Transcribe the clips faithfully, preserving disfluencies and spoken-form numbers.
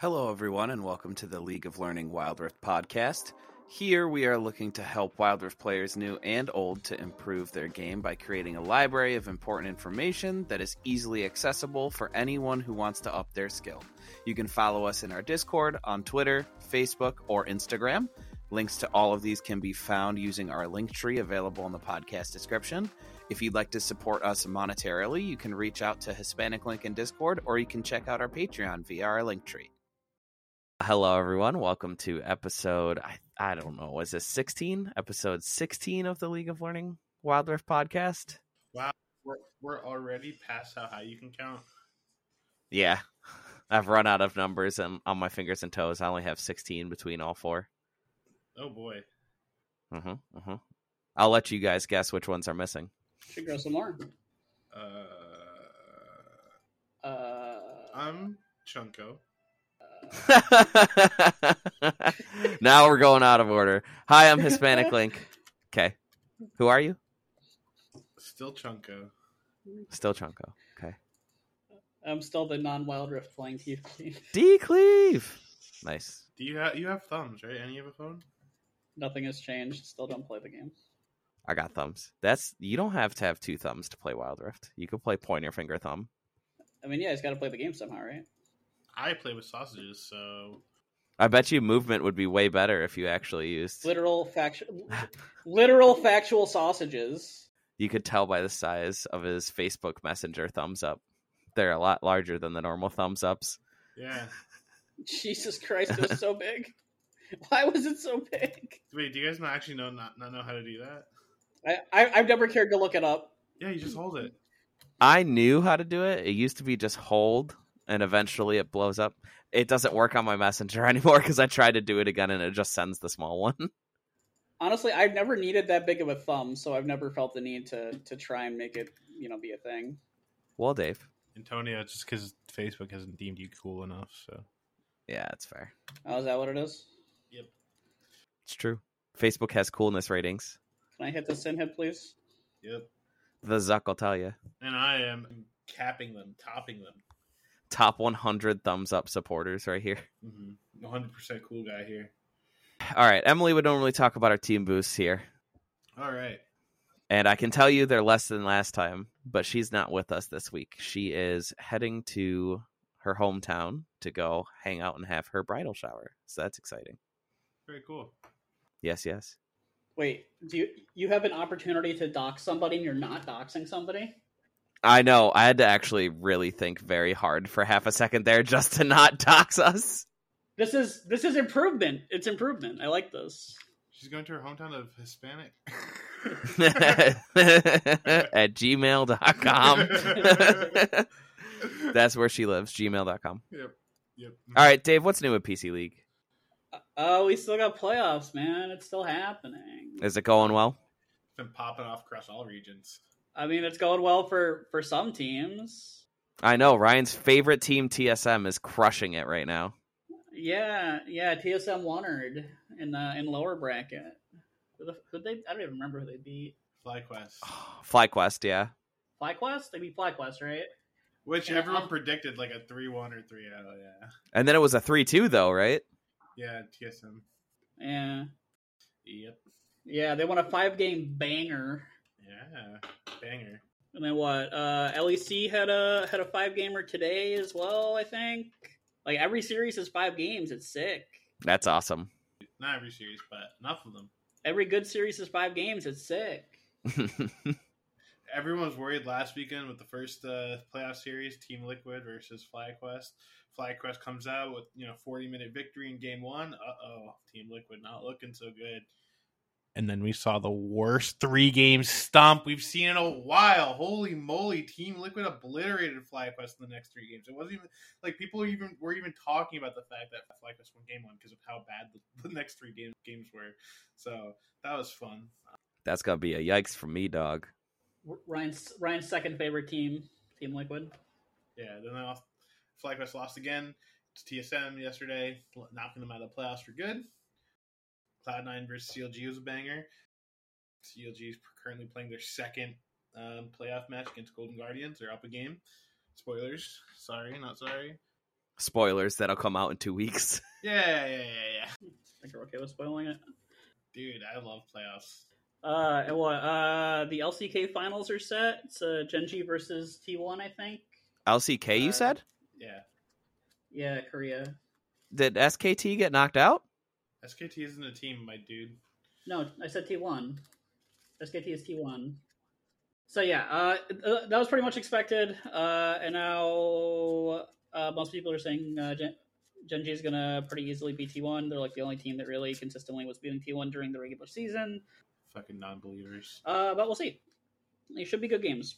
Hello, everyone, and welcome to the League of Learning Wild Rift podcast. Here, we are looking to help Wild Rift players new and old to improve their game by creating a library of important information that is easily accessible for anyone who wants to up their skill. You can follow us in our Discord, on Twitter, Facebook, or Instagram. Links to all of these can be found using our link tree available in the podcast description. If you'd like to support us monetarily, you can reach out to Hispanic Link in Discord, or you can check out our Patreon via our link tree. Hello, everyone. Welcome to episode, I, I don't know, was this sixteen? Episode sixteen of the League of Learning Wild Rift podcast. Wow, we're, we're already past how high you can count. Yeah, I've run out of numbers and on my fingers and toes. I only have sixteen between all four. Oh, boy. Uh-huh, uh-huh. I'll let you guys guess which ones are missing. Should go some more. Uh, uh, I'm Chunko. Now we're going out of order. Hi, I'm Hispanic Link. Okay. Who are you? Still Chunko. Still Chunko. Okay. I'm still the non-Wild Rift playing D-Cleave. D-Cleave! Nice. Do you have you have thumbs, right? Any of a phone? Nothing has changed. Still don't play the game. I got thumbs. That's you don't have to have two thumbs to play Wild Rift. You can play pointer finger thumb. I mean, yeah, he's got to play the game somehow, right? I play with sausages, so I bet you movement would be way better if you actually used literal factual, literal factual sausages. You could tell by the size of his Facebook Messenger thumbs up; they're a lot larger than the normal thumbs ups. Yeah. Jesus Christ, it was so big. Why was it so big? Wait, do you guys not actually know not, not know how to do that? I, I I've never cared to look it up. Yeah, you just hold it. I knew how to do it. It used to be just hold. And eventually it blows up. It doesn't work on my Messenger anymore because I tried to do it again and it just sends the small one. Honestly, I've never needed that big of a thumb, so I've never felt the need to to try and make it, you know, be a thing. Well, Dave. Antonio, it's just because Facebook hasn't deemed you cool enough, so. Yeah, it's fair. Oh, is that what it is? Yep. It's true. Facebook has coolness ratings. Can I hit the sin hit, please? Yep. The Zuck will tell you. And I am capping them, topping them. Top one hundred thumbs up supporters right here. Mm-hmm. one hundred percent cool guy here. All right. Emily would normally talk about our team boosts here. All right. And I can tell you they're less than last time, but she's not with us this week. She is heading to her hometown to go hang out and have her bridal shower. So that's exciting. Very cool. Yes, yes. Wait, do you, you have an opportunity to dox somebody and you're not doxing somebody? I know. I had to actually really think very hard for half a second there just to not dox us. This is this is improvement. It's improvement. I like this. She's going to her hometown of Hispanic. At gmail dot com. That's where she lives, gmail dot com. Yep. Yep. All right, Dave, what's new with P C League? Oh, uh, we still got playoffs, man. It's still happening. Is it going well? It's been popping off across all regions. I mean, it's going well for, for some teams. I know. Ryan's favorite team, T S M, is crushing it right now. Yeah, yeah. T S M won-ered in the in lower bracket. Who the, who they? I don't even remember who they beat. FlyQuest. Oh, FlyQuest, yeah. FlyQuest? They beat FlyQuest, right? Which and everyone I'm... predicted like a three one or three oh, yeah. And then it was a three two, though, right? Yeah, T S M. Yeah. Yep. Yeah, they won a five-game banger. Yeah, banger. And then what? Uh, L E C had a had a five gamer today as well. I think like every series is five games. It's sick. That's awesome. Not every series, but enough of them. Every good series is five games. It's sick. everyone was worried last weekend with the first uh, playoff series, Team Liquid versus FlyQuest. FlyQuest comes out with, you know, forty minute victory in game one. Uh-oh, Team Liquid not looking so good. And then we saw the worst three-game stomp we've seen in a while. Holy moly, Team Liquid obliterated FlyQuest in the next three games. It wasn't even like people even were even talking about the fact that FlyQuest won game one because of how bad the, the next three games games were. So that was fun. That's gotta be a yikes for me, dog. Ryan's Ryan's second favorite team, Team Liquid. Yeah, then off, FlyQuest lost again to T S M yesterday, knocking them out of the playoffs for good. Cloud nine versus C L G was a banger. C L G is currently playing their second um, playoff match against Golden Guardians. They're up a game. Spoilers. Sorry, not sorry. Spoilers that'll come out in two weeks. yeah, yeah, yeah, yeah. I think we're okay with spoiling it. Dude, I love playoffs. Uh, well, uh, the L C K finals are set. It's uh, Gen G versus T one, I think. L C K, uh, you said? Yeah. Yeah, Korea. Did S K T get knocked out? S K T isn't a team, my dude. No, I said T one. S K T is T one. So yeah, uh, that was pretty much expected. Uh, and now uh, most people are saying uh, Gen- Gen.G is going to pretty easily beat T one. They're like the only team that really consistently was beating T one during the regular season. Fucking non-believers. Uh, but we'll see. They should be good games.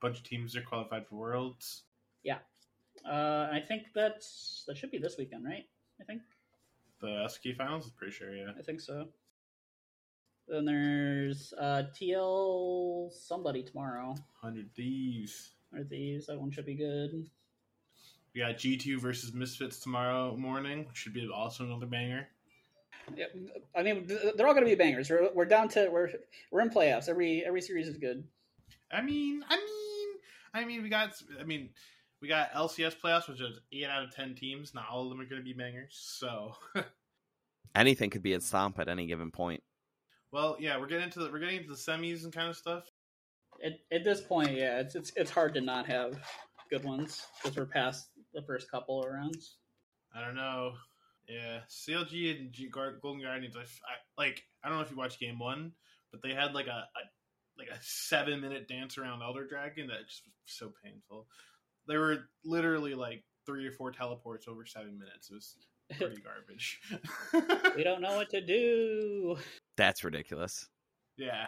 Bunch of teams are qualified for Worlds. Yeah. Uh, I think that's that should be this weekend, right? I think. The S K finals, I'm pretty sure, yeah. I think so. Then there's uh, T L somebody tomorrow. one hundred Thieves. one hundred Thieves, that one should be good. We got G two versus Misfits tomorrow morning, which should be also another banger. Yeah, I mean, they're all going to be bangers. We're, we're down to, we're we're in playoffs. Every every series is good. I mean, I mean, I mean, we got, I mean... We got L C S playoffs, which is eight out of ten teams. Not all of them are going to be bangers, so... Anything could be a stomp at any given point. Well, yeah, we're getting into the, we're getting into the semis and kind of stuff. At, at this point, yeah, it's, it's it's hard to not have good ones, because we're past the first couple of rounds. I don't know. Yeah, C L G and G- Golden Guardians, I, I, like, I don't know if you watched Game one, but they had like a, a like a seven minute dance around Elder Dragon that just was so painful. There were literally like three or four teleports over seven minutes. It was pretty garbage. We don't know what to do. That's ridiculous. Yeah.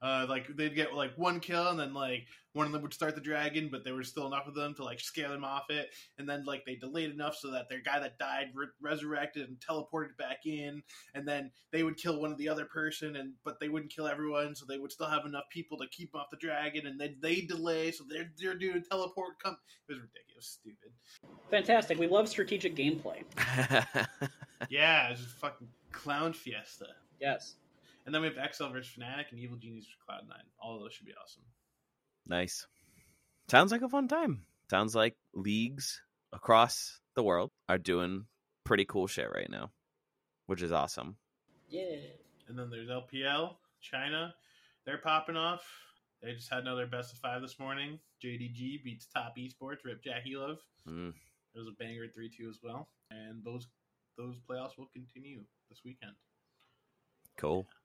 Uh, like they'd get like one kill and then like one of them would start the dragon, but there were still enough of them to like scare them off it. And then like they delayed enough so that their guy that died re- resurrected and teleported back in. And then they would kill one of the other person, and but they wouldn't kill everyone, so they would still have enough people to keep off the dragon. And then they delay, so their their dude teleport come. It was ridiculous, stupid. Fantastic. We love strategic gameplay. Yeah, it was just fucking clown fiesta. Yes. And then we have X L versus Fnatic and Evil Genies versus Cloud nine. All of those should be awesome. Nice. Sounds like a fun time. Sounds like leagues across the world are doing pretty cool shit right now, which is awesome. Yeah. And then there's L P L, China. They're popping off. They just had another best of five this morning. J D G beats Top Esports, Rip Jahilov. Mm. It was a banger at three two as well. And those those playoffs will continue this weekend. Cool. Yeah.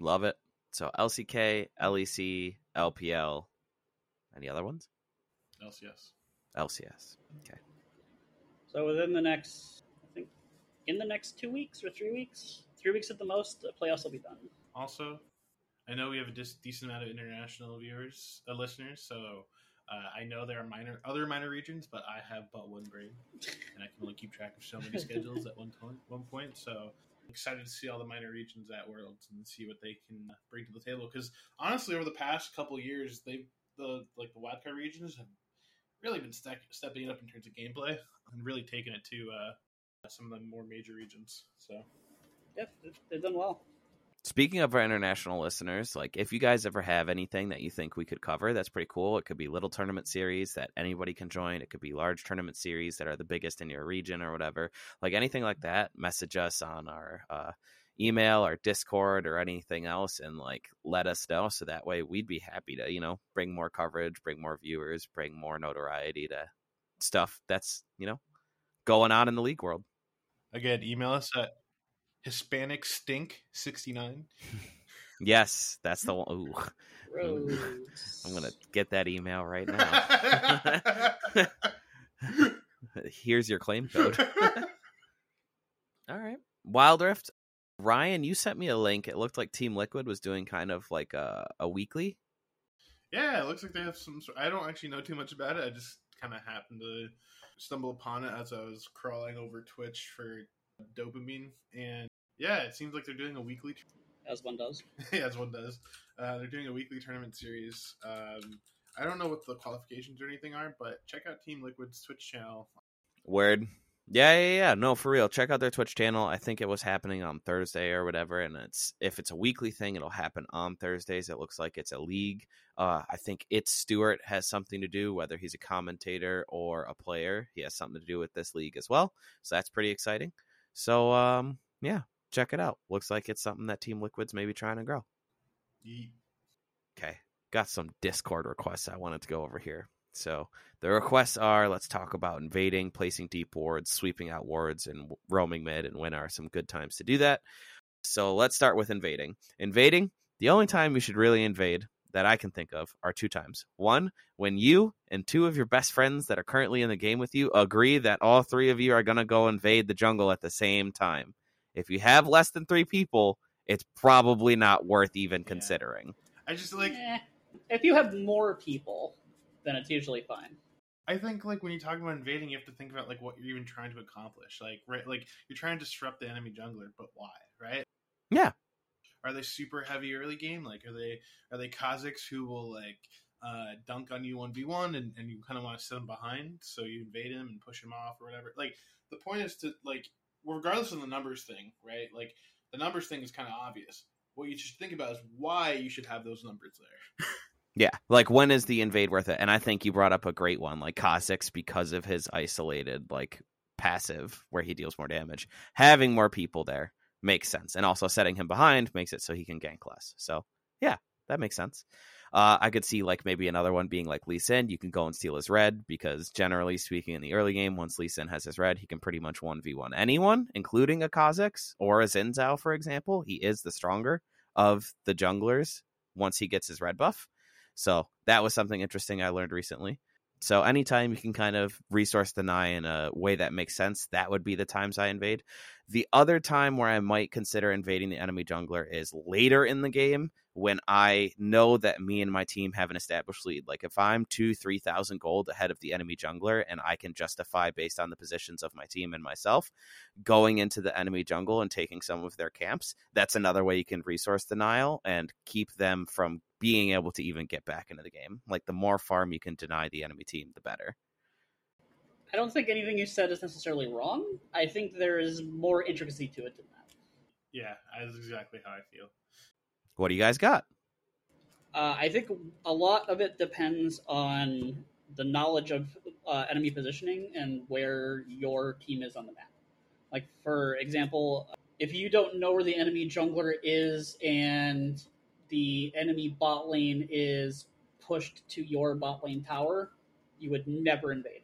Love it. So L C K, L E C, L P L. Any other ones? L C S. L C S. Okay. So within the next, I think, in the next two weeks or three weeks, three weeks at the most, the playoffs will be done. Also, I know we have a dis- decent amount of international viewers, uh, listeners, so uh, I know there are minor other minor regions, but I have but one brain, and I can only keep track of so many schedules at one point. One point, so. Excited to see all the minor regions at Worlds and see what they can bring to the table. Because honestly, over the past couple of years, they the like the wildcard regions have really been ste- stepping it up in terms of gameplay and really taking it to uh, some of the more major regions. So, yeah, they've done well. Speaking of our international listeners, like if you guys ever have anything that you think we could cover, that's pretty cool. It could be little tournament series that anybody can join. It could be large tournament series that are the biggest in your region or whatever. Like anything like that, message us on our uh, email or Discord or anything else and like let us know. So that way we'd be happy to, you know, bring more coverage, bring more viewers, bring more notoriety to stuff that's, you know, going on in the league world. Again, email us at Hispanic Stink sixty-nine Yes, that's the one. Ooh. Ooh. I'm going to get that email right now. Here's your claim code. All right. Wild Rift. Ryan, you sent me a link. It looked like Team Liquid was doing kind of like a, a weekly. Yeah, it looks like they have some... I don't actually know too much about it. I just kind of happened to stumble upon it as I was crawling over Twitch for dopamine. And yeah, it seems like they're doing a weekly... As one does. yeah, as one does. Uh, they're doing a weekly tournament series. Um, I don't know what the qualifications or anything are, but check out Team Liquid's Twitch channel. Word. Yeah, yeah, yeah. No, for real. Check out their Twitch channel. I think it was happening on Thursday or whatever. And it's if it's a weekly thing, it'll happen on Thursdays. It looks like it's a league. Uh, I think It's Stewart has something to do, whether he's a commentator or a player. He has something to do with this league as well. So that's pretty exciting. So, um, yeah, check it out. Looks like it's something that Team Liquid's maybe trying to grow. Yeet. Okay. Got some Discord requests I wanted to go over here. So the requests are, let's talk about invading, placing deep wards, sweeping out wards, and roaming mid, and when are some good times to do that. So let's start with invading. Invading, the only time you should really invade that I can think of are two times. One, when you and two of your best friends that are currently in the game with you agree that all three of you are going to go invade the jungle at the same time. If you have less than three people, it's probably not worth even yeah. considering. I just like... Eh, if you have more people... then it's usually fine. I think, like, when you're talking about invading, you have to think about, like, what you're even trying to accomplish. Like, right, like you're trying to disrupt the enemy jungler, but why, right? Yeah. Are they super heavy early game? Like, are they are they Kha'Zix who will, like, uh, dunk on you one v one, and, and you kind of want to sit them behind, so you invade him and push him off or whatever? Like, the point is to, like, regardless of the numbers thing, right? Like, the numbers thing is kind of obvious. What you should think about is why you should have those numbers there. Yeah, like, when is the invade worth it? And I think you brought up a great one, like Kha'Zix, because of his isolated, like, passive, where he deals more damage. Having more people there makes sense. And also setting him behind makes it so he can gank less. So, yeah, that makes sense. Uh, I could see, like, maybe another one being, like, Lee Sin. You can go and steal his red, because generally speaking, in the early game, once Lee Sin has his red, he can pretty much one v one anyone, including a Kha'Zix or a Xin Zhao, for example. He is the stronger of the junglers once he gets his red buff. So that was something interesting I learned recently. So anytime you can kind of resource deny in a way that makes sense, that would be the times I invade. The other time where I might consider invading the enemy jungler is later in the game when I know that me and my team have an established lead. Like if I'm two, three thousand gold ahead of the enemy jungler and I can justify based on the positions of my team and myself going into the enemy jungle and taking some of their camps, that's another way you can resource denial and keep them from being able to even get back into the game. Like the more farm you can deny the enemy team, the better. I don't think anything you said is necessarily wrong. I think there is more intricacy to it than that. Yeah, that's exactly how I feel. What do you guys got? Uh, I think a lot of it depends on the knowledge of uh, enemy positioning and where your team is on the map. Like, for example, if you don't know where the enemy jungler is and the enemy bot lane is pushed to your bot lane tower, you would never invade.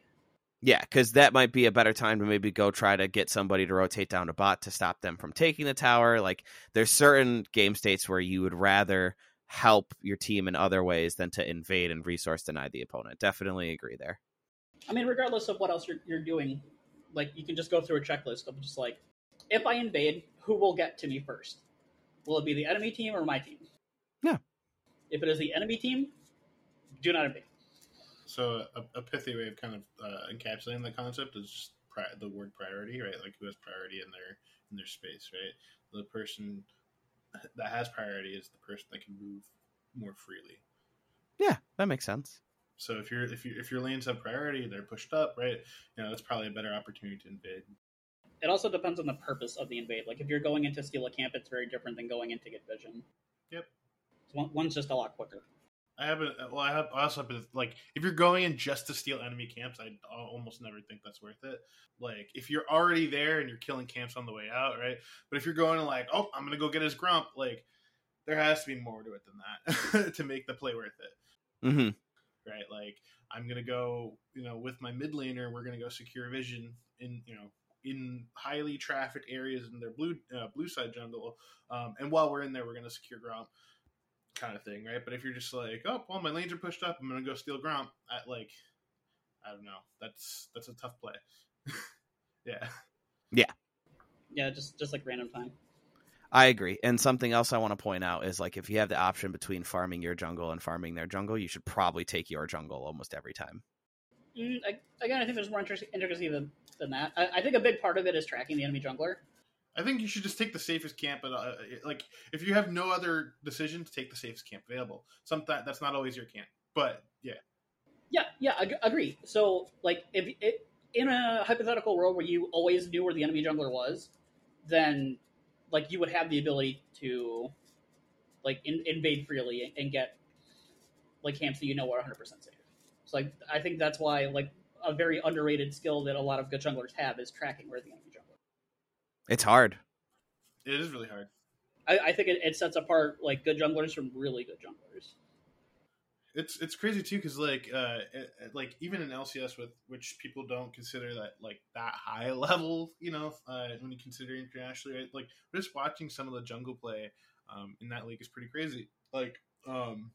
Yeah, because that might be a better time to maybe go try to get somebody to rotate down a bot to stop them from taking the tower. Like, there's certain game states where you would rather help your team in other ways than to invade and resource deny the opponent. Definitely agree there. I mean, regardless of what else you're, you're doing, like, you can just go through a checklist of just like, if I invade, who will get to me first? Will it be the enemy team or my team? Yeah. If it is the enemy team, do not invade. So a, a pithy way of kind of uh, encapsulating the concept is just pri- the word priority, right? Like who has priority in their in their space, right? The person that has priority is the person that can move more freely. Yeah, that makes sense. So if you're if you if your lanes have priority, they're pushed up, right? You know, that's probably a better opportunity to invade. It also depends on the purpose of the invade. Like if you're going in to steal a camp, it's very different than going in to get vision. Yep. So one's just a lot quicker. I haven't. Well, I have. I also have been, like, if you're going in just to steal enemy camps, I almost never think that's worth it. Like, if you're already there and you're killing camps on the way out, right? But if you're going to like, oh, I'm gonna go get his grump, like, there has to be more to it than that to make the play worth it, mm-hmm. right? Like, I'm gonna go, you know, with my mid laner, we're gonna go secure vision in, you know, in highly trafficked areas in their blue uh, blue side jungle, um, and while we're in there, we're going to secure Gromp, kind of thing, right? But if you're just like, oh, well, my lanes are pushed up, I'm going to go steal Gromp, at like, I don't know, that's that's a tough play. yeah. Yeah. Yeah, just, just like random time. I agree. And something else I want to point out is, like, if you have the option between farming your jungle and farming their jungle, you should probably take your jungle almost every time. Mm, I, again, I think there's more intricacy than, than that. I, I think a big part of it is tracking the enemy jungler. I think you should just take the safest camp. At, uh, like, if you have no other decision, to take the safest camp available. Sometimes that's not always your camp, but yeah. Yeah, yeah, I agree. So, like, if it, in a hypothetical world where you always knew where the enemy jungler was, then... like, you would have the ability to, like, in, invade freely and, and get, like, camps that you know are one hundred percent safe. So, like, I think that's why, like, a very underrated skill that a lot of good junglers have is tracking where the enemy jungler. It's hard. It is really hard. I, I think it, it sets apart, like, good junglers from really good junglers. It's it's crazy, too, because, like, uh, it, like, even in L C S, with which people don't consider that, like, that high level, you know, uh, when you consider internationally, right? Like, just watching some of the jungle play um, in that league is pretty crazy. Like, um,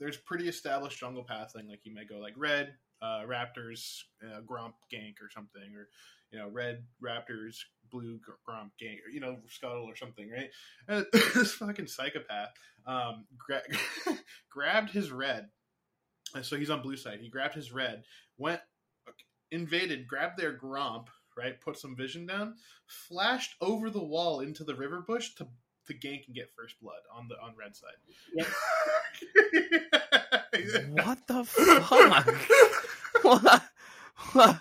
there's pretty established jungle pathing. Like, you might go, like, red, uh, Raptors, uh, Gromp, gank or something. Or, you know, red, Raptors, blue, Gromp, gank. Or, you know, Scuttle or something, right? And this fucking psychopath um, gra- grabbed his red. So he's on blue side. He grabbed his red, went, invaded, grabbed their Gromp, right? Put some vision down, flashed over the wall into the river bush to to gank and get first blood on the on red side. Yep. What the fuck? What?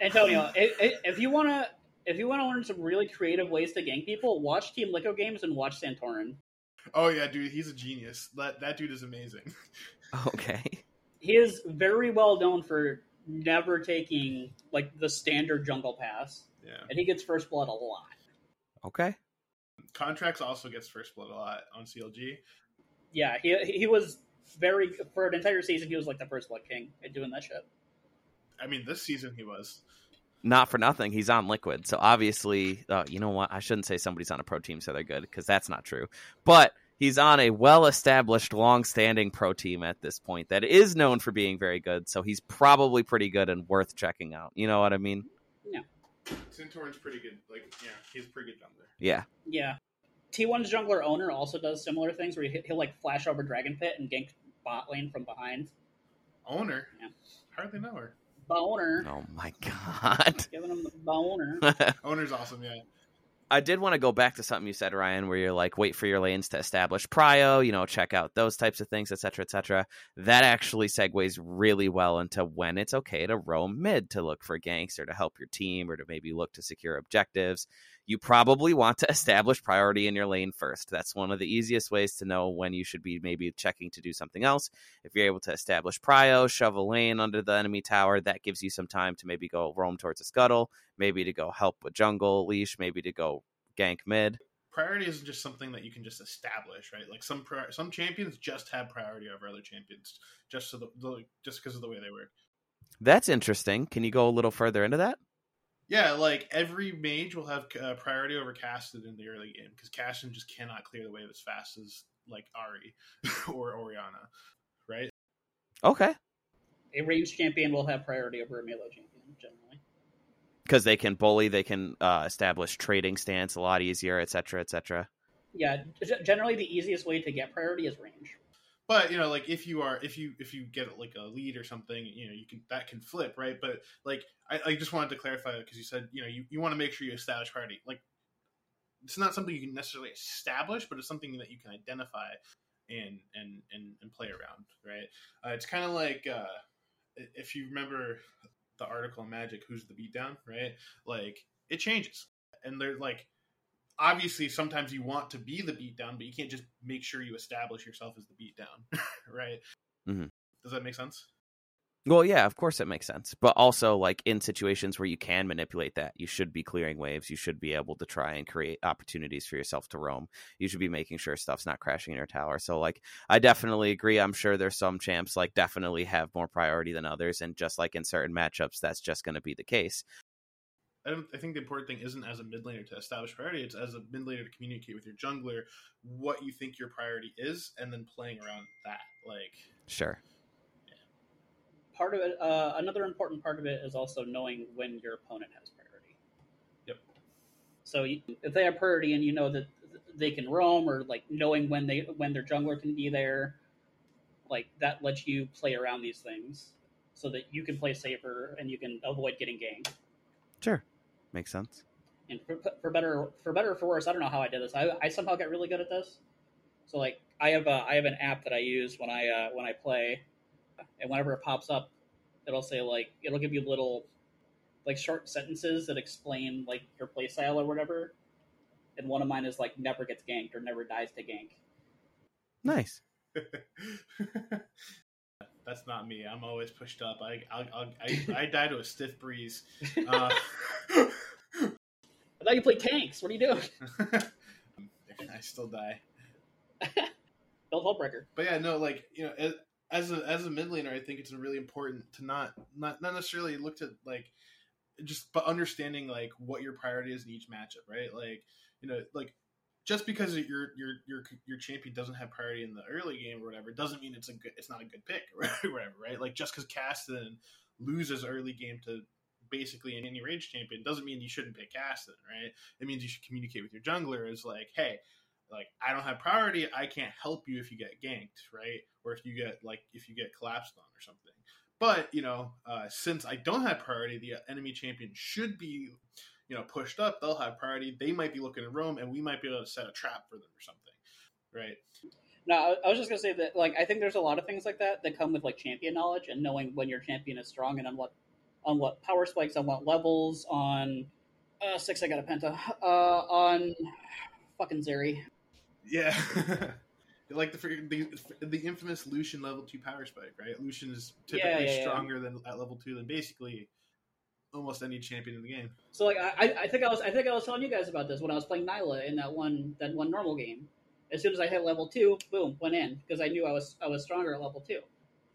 Antonio, if, if you wanna if you wanna learn some really creative ways to gank people, watch Team Liquid games and watch Santorin. Oh yeah, dude, he's a genius. That that dude is amazing. Okay. He is very well known for never taking, like, the standard jungle pass. Yeah. And he gets first blood a lot. Okay. Contracts also gets first blood a lot on C L G. Yeah, he he was very, for an entire season, he was, like, the first blood king at doing that shit. I mean, this season he was. Not for nothing, he's on Liquid. So obviously, uh, you know what? I shouldn't say somebody's on a pro team so they're good, because that's not true. But... he's on a well-established, long-standing pro team at this point that is known for being very good, so he's probably pretty good and worth checking out. You know what I mean? Yeah. Centaurin's pretty good. Like, yeah, he's a pretty good jungler. Yeah. Yeah. T one's jungler owner also does similar things where he'll, like, flash over Dragon Pit and gank bot lane from behind. Owner? Yeah. Hardly know her. Boner. Oh, my God. Giving him the boner. Owner's awesome, yeah. I did want to go back to something you said, Ryan, where you're like, wait for your lanes to establish prio, you know, check out those types of things, et cetera, et cetera. That actually segues really well into when it's okay to roam mid to look for ganks or to help your team or to maybe look to secure objectives. You probably want to establish priority in your lane first. That's one of the easiest ways to know when you should be maybe checking to do something else. If you're able to establish prio, shove a lane under the enemy tower, that gives you some time to maybe go roam towards a scuttle, maybe to go help with jungle leash, maybe to go gank mid. Priority isn't just something that you can just establish, right? Like, some prior- some champions just have priority over other champions just so the, the just because of the way they work. That's interesting. Can you go a little further into that? Yeah, like, every mage will have uh, priority over Cassadin in the early game because Cassadin just cannot clear the wave as fast as, like, Ahri or Orianna, right? Okay. A ranged champion will have priority over a melee champion, generally. Because they can bully, they can uh, establish trading stance a lot easier, et cetera, et cetera. Yeah, generally the easiest way to get priority is range. But, you know, like, if you are, if you, if you get, like, a lead or something, you know, you can, that can flip, right? But, like, I, I just wanted to clarify because you said, you know, you, you want to make sure you establish priority. Like, it's not something you can necessarily establish, but it's something that you can identify and, and, and, and play around, right? Uh, it's kind of like, uh, if you remember the article in Magic, Who's the Beatdown, right? Like, it changes. And they're, like, obviously, sometimes you want to be the beatdown, but you can't just make sure you establish yourself as the beatdown, right? Mm-hmm. Does that make sense? Well, yeah, of course it makes sense. But also, like, in situations where you can manipulate that, you should be clearing waves. You should be able to try and create opportunities for yourself to roam. You should be making sure stuff's not crashing in your tower. So, like, I definitely agree. I'm sure there's some champs, like, definitely have more priority than others. And just like in certain matchups, that's just going to be the case. I, don't, I think the important thing isn't as a mid laner to establish priority. It's as a mid laner to communicate with your jungler what you think your priority is, and then playing around that. Like, sure. Yeah. Part of it, uh, another important part of it is also knowing when your opponent has priority. Yep. So you, if they have priority and you know that they can roam, or like knowing when they when their jungler can be there, like that lets you play around these things so that you can play safer and you can avoid getting ganked. Sure. Makes sense. And for, for better, for better or for worse, I don't know how I did this. I, I somehow got really good at this. So like, I have a, I have an app that I use when I uh, when I play, and whenever it pops up, it'll say like it'll give you little like short sentences that explain like your playstyle or whatever. And one of mine is like never gets ganked or never dies to gank. Nice. That's not me. I'm always pushed up. I I I, I, I die to a stiff breeze. Uh, I thought you played tanks. What are you doing? I still die. Build Hullbreaker. But yeah, no, like you know, as, as a as a mid laner, I think it's really important to not not not necessarily look to like just but understanding like what your priority is in each matchup, right? Like you know, like. Just because your your your your champion doesn't have priority in the early game or whatever doesn't mean it's a good, it's not a good pick or whatever, right? Like just because Cassadin loses early game to basically any range champion doesn't mean you shouldn't pick Cassadin, right? It means you should communicate with your jungler as like, hey, like I don't have priority, I can't help you if you get ganked, right? Or if you get like if you get collapsed on or something. But you know, uh, since I don't have priority, the enemy champion should be. You know, pushed up, they'll have priority. They might be looking to roam, and we might be able to set a trap for them or something, right? No, I was just gonna say that, like, I think there's a lot of things like that that come with like champion knowledge and knowing when your champion is strong and on what, on what power spikes, on what levels, on uh, six. I got a penta uh, on fucking Zeri. Yeah, like the, the the infamous Lucian level two power spike, right? Lucian is typically yeah, yeah, stronger yeah. than at level two than basically. Almost any champion in the game. So like I, I think I was I think I was telling you guys about this when I was playing Nyla in that one that one normal game. As soon as I hit level two, boom, went in because I knew I was I was stronger at level two.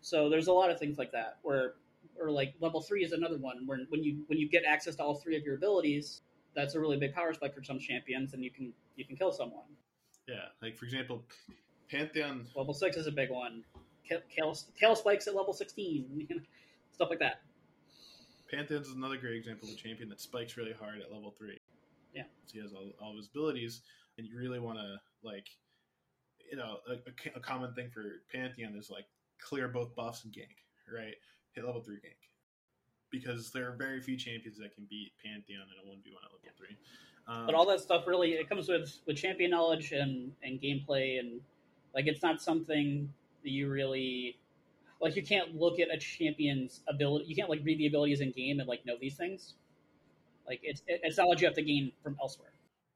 So there's a lot of things like that where or like level three is another one where when you when you get access to all three of your abilities, that's a really big power spike for some champions, and you can you can kill someone. Yeah, like for example, Pantheon level six is a big one. Kale Kale spikes at level sixteen, stuff like that. Pantheon's is another great example of a champion that spikes really hard at level three. Yeah. So he has all, all of his abilities, and you really want to, like, you know, a, a common thing for Pantheon is, like, clear both buffs and gank, right? Hit level three gank. Because there are very few champions that can beat Pantheon in a one v one at level yeah. three. Um, but all that stuff really, it comes with, with champion knowledge and, and gameplay, and, like, it's not something that you really... Like, you can't look at a champion's ability. You can't, like, read the abilities in game and, like, know these things. Like, it's it's knowledge you have to gain from elsewhere.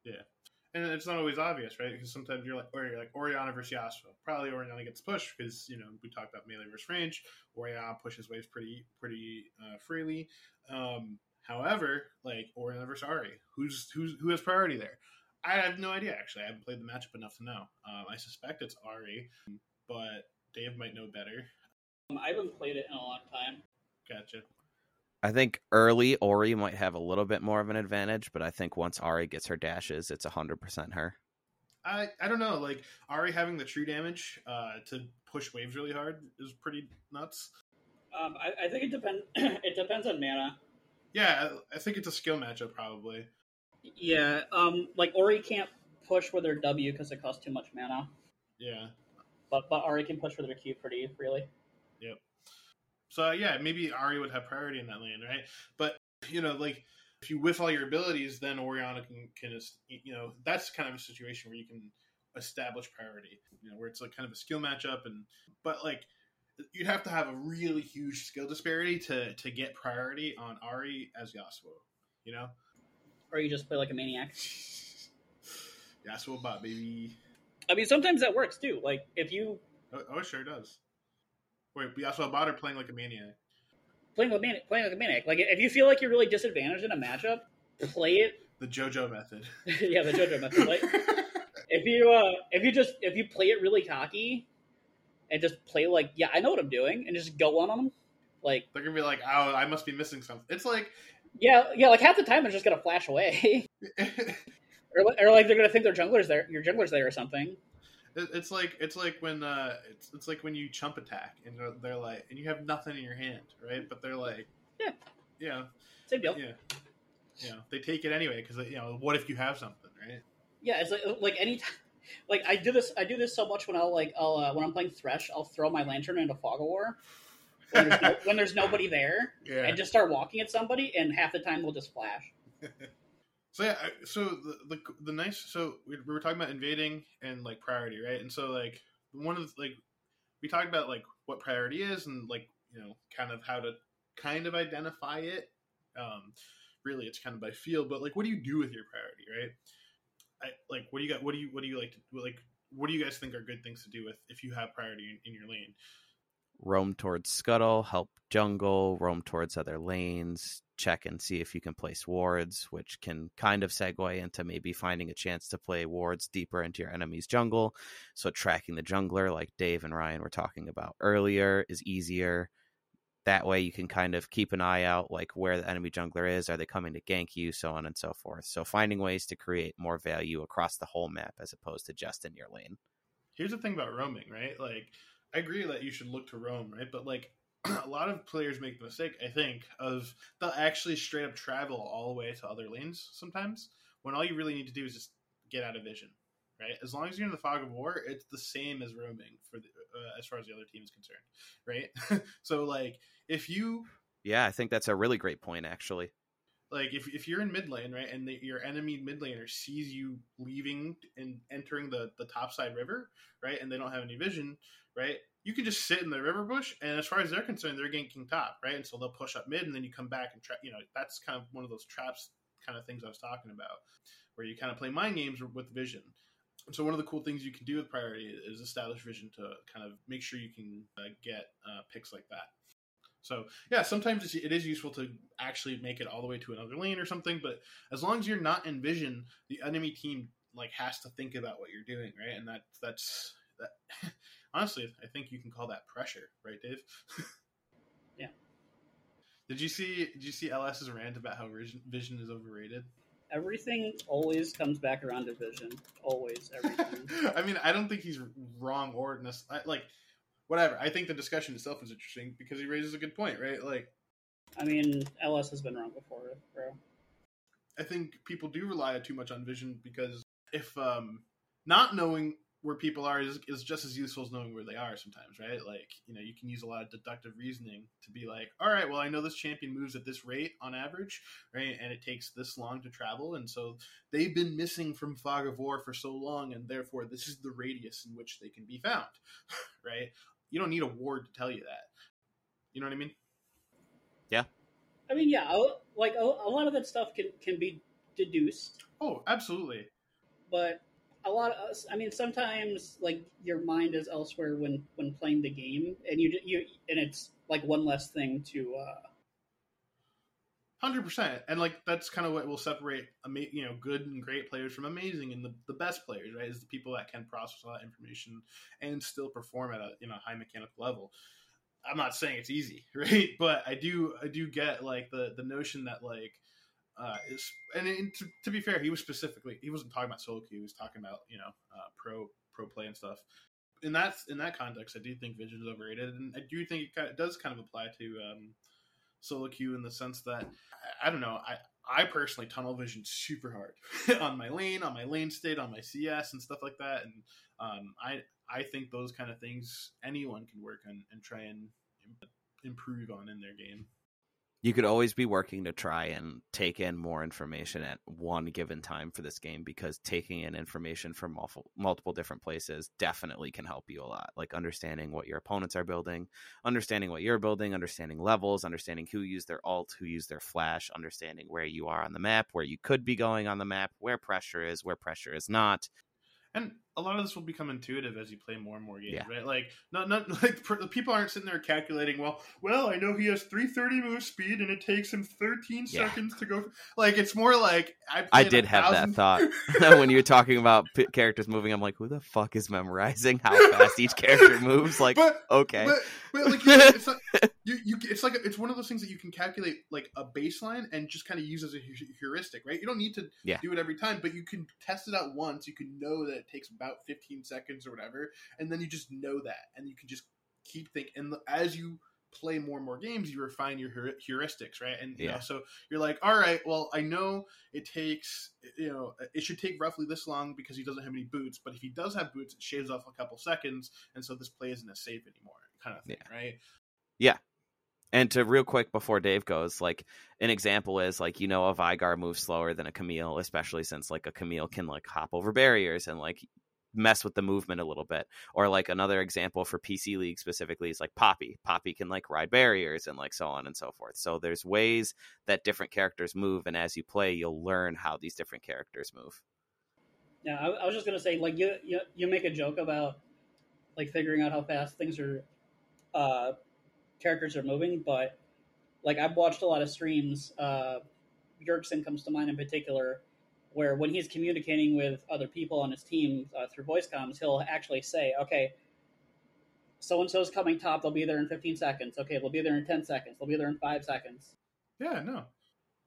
Yeah. And it's not always obvious, right? Because sometimes you're like, or you're like Orianna versus Yasuo. Probably Orianna gets pushed because, you know, we talked about melee versus range. Orianna pushes waves pretty pretty uh, freely. Um, however, like, Orianna versus Ahri. Who's, who's, who has priority there? I have no idea, actually. I haven't played the matchup enough to know. Um, I suspect it's Ahri, but Dave might know better. I haven't played it in a long time. Gotcha. I think early Ahri might have a little bit more of an advantage, but I think once Ahri gets her dashes, it's one hundred percent her. I, I don't know. Like, Ahri having the true damage uh, to push waves really hard is pretty nuts. Um, I, I think it, depend- it depends on mana. Yeah, I, I think it's a skill matchup, probably. Yeah, um, like, Ahri can't push with her W because it costs too much mana. Yeah. But, but Ahri can push with her Q pretty freely. Yep. So, yeah, maybe Ahri would have priority in that lane, right? But, you know, like, if you whiff all your abilities, then Orianna can, can, you know, that's kind of a situation where you can establish priority, you know, where it's like kind of a skill matchup. And But, like, you'd have to have a really huge skill disparity to, to get priority on Ahri as Yasuo, you know? Or you just play like a maniac. Yasuo bot, baby. I mean, sometimes that works, too. Like, if you... Oh, oh it sure does. Wait, we also have Botter playing like a maniac. Playing like a maniac. Playing like a maniac. Like if you feel like you're really disadvantaged in a matchup, play it. The JoJo method. yeah, the JoJo method. Like, if you uh, if you just if you play it really cocky, and just play like yeah, I know what I'm doing, and just go on them. Like they're gonna be like, oh, I must be missing something. It's like Yeah, yeah, like half the time it's just gonna flash away, or, or like they're gonna think their jungler's there, your jungler's there or something. It's like it's like when uh, it's it's like when you chump attack and they're like, and you have nothing in your hand, right? But they're like, yeah, yeah, same deal. Yeah, yeah, they take it anyway because you know what if you have something, right? Yeah, it's like like any time, like I do this I do this so much when I'll like I'll uh, when I'm playing Thresh, I'll throw my lantern into Fog of War. When there's, no, when there's nobody there, yeah. And just start walking at somebody, and half the time they'll just flash. So yeah, so the, the the nice, so we were talking about invading and like priority, right? And so like one of the, like we talked about like what priority is and like you know kind of how to kind of identify it. Um, really, it's kind of by feel, but like what do you do with your priority, right? I, like what do you got? What do you what do you like? To, like what do you guys think are good things to do with if you have priority in, in your lane? Roam towards scuttle, help jungle, roam towards other lanes, check and see if you can place wards, which can kind of segue into maybe finding a chance to play wards deeper into your enemy's jungle. So tracking the jungler, like Dave and Ryan were talking about earlier, is easier. That way you can kind of keep an eye out like where the enemy jungler is, are they coming to gank you, so on and so forth. So finding ways to create more value across the whole map as opposed to just in your lane. Here's the thing about roaming, right? Like I agree that you should look to roam, right? But, like, a lot of players make the mistake, I think, of they'll actually straight up travel all the way to other lanes sometimes when all you really need to do is just get out of vision, right? As long as you're in the fog of war, it's the same as roaming for the, uh, as far as the other team is concerned, right? So, like, if you... Yeah, I think that's a really great point, actually. Like, if if you're in mid lane, right, and the, your enemy mid laner sees you leaving and entering the, the topside river, right, and they don't have any vision, right, you can just sit in the river bush, and as far as they're concerned, they're ganking top, right, and so they'll push up mid, and then you come back and, tra- you know, that's kind of one of those traps kind of things I was talking about, where you kind of play mind games with vision. And so one of the cool things you can do with priority is establish vision to kind of make sure you can uh, get uh, picks like that. So, yeah, sometimes it's, it is useful to actually make it all the way to another lane or something, but as long as you're not in vision, the enemy team, like, has to think about what you're doing, right? And that, that's... that. Honestly, I think you can call that pressure, right, Dave? Yeah. Did you see Did you see LS's rant about how vision is overrated? Everything always comes back around to vision. Always, everything. I mean, I don't think he's wrong or... Like... Whatever. I think the discussion itself is interesting because he raises a good point, right? Like, I mean, L S has been wrong before, bro. I think people do rely too much on vision because if um, not knowing where people are is, is just as useful as knowing where they are sometimes, right? Like, you know, you can use a lot of deductive reasoning to be like, all right, well, I know this champion moves at this rate on average, right? And it takes this long to travel. And so they've been missing from Fog of War for so long. And therefore, this is the radius in which they can be found, right? You don't need a ward to tell you that. You know what I mean? Yeah. I mean, yeah, like a lot of that stuff can, can be deduced. Oh, absolutely. But a lot of us, I mean, sometimes like your mind is elsewhere when, when playing the game, and you you and it's like one less thing to. Uh... one hundred percent, and like that's kind of what will separate ama- you know good and great players from amazing and the, the best players, right? Is the people that can process a lot of information and still perform at a you know high mechanical level. I'm not saying it's easy, right? But I do I do get like the the notion that like uh, is and it, to, to be fair, he was specifically he wasn't talking about solo queue. He was talking about you know uh, pro pro play and stuff. In that in that context, I do think vision is overrated, and I do think it, kind of, it does kind of apply to. Um, Solo queue in the sense that I, I don't know. I, I personally tunnel vision super hard on my lane, on my lane state, on my C S and stuff like that. And um, I I think those kind of things anyone can work on and try and improve on in their game. You could always be working to try and take in more information at one given time for this game because taking in information from multiple, multiple different places definitely can help you a lot. Like understanding what your opponents are building, understanding what you're building, understanding levels, understanding who used their ult, who used their flash, understanding where you are on the map, where you could be going on the map, where pressure is, where pressure is not. And a lot of this will become intuitive as you play more and more games, yeah. right? Like, not not like per, people aren't sitting there calculating. Well, well, I know he has three thirty move speed, and it takes him thirteen yeah. seconds to go. Like, it's more like I. I did have thousand... that thought when you were talking about p- characters moving. I'm like, who the fuck is memorizing how fast each character moves? Like, but, okay, but, but like you know, it's like you, you it's like it's one of those things that you can calculate like a baseline and just kind of use as a heuristic, right? You don't need to yeah. do it every time, but you can test it out once. You can know that it takes about fifteen seconds or whatever, and then you just know that, and you can just keep thinking, and as you play more and more games you refine your heuristics, right? And you yeah. know, so you're like, all right, well, I know it takes, you know, it should take roughly this long because he doesn't have any boots, but if he does have boots it shaves off a couple seconds, and so this play isn't as safe anymore, kind of thing, yeah. right? Yeah. And to real quick before Dave goes, like an example is like, you know, a Vygar moves slower than a Camille, especially since like a Camille can like hop over barriers and like mess with the movement a little bit. Or like another example for P C League specifically is like Poppy. Poppy can like ride barriers and like so on and so forth. So there's ways that different characters move, and as you play, you'll learn how these different characters move. Yeah, I, I was just gonna say like you, you you make a joke about like figuring out how fast things are. Uh, characters are moving, but like I've watched a lot of streams, uh Yerkson comes to mind in particular, where when he's communicating with other people on his team uh, through voice comms, he'll actually say, okay, so-and-so's coming top, they'll be there in fifteen seconds, okay, they'll be there in ten seconds, they'll be there in five seconds. Yeah, no.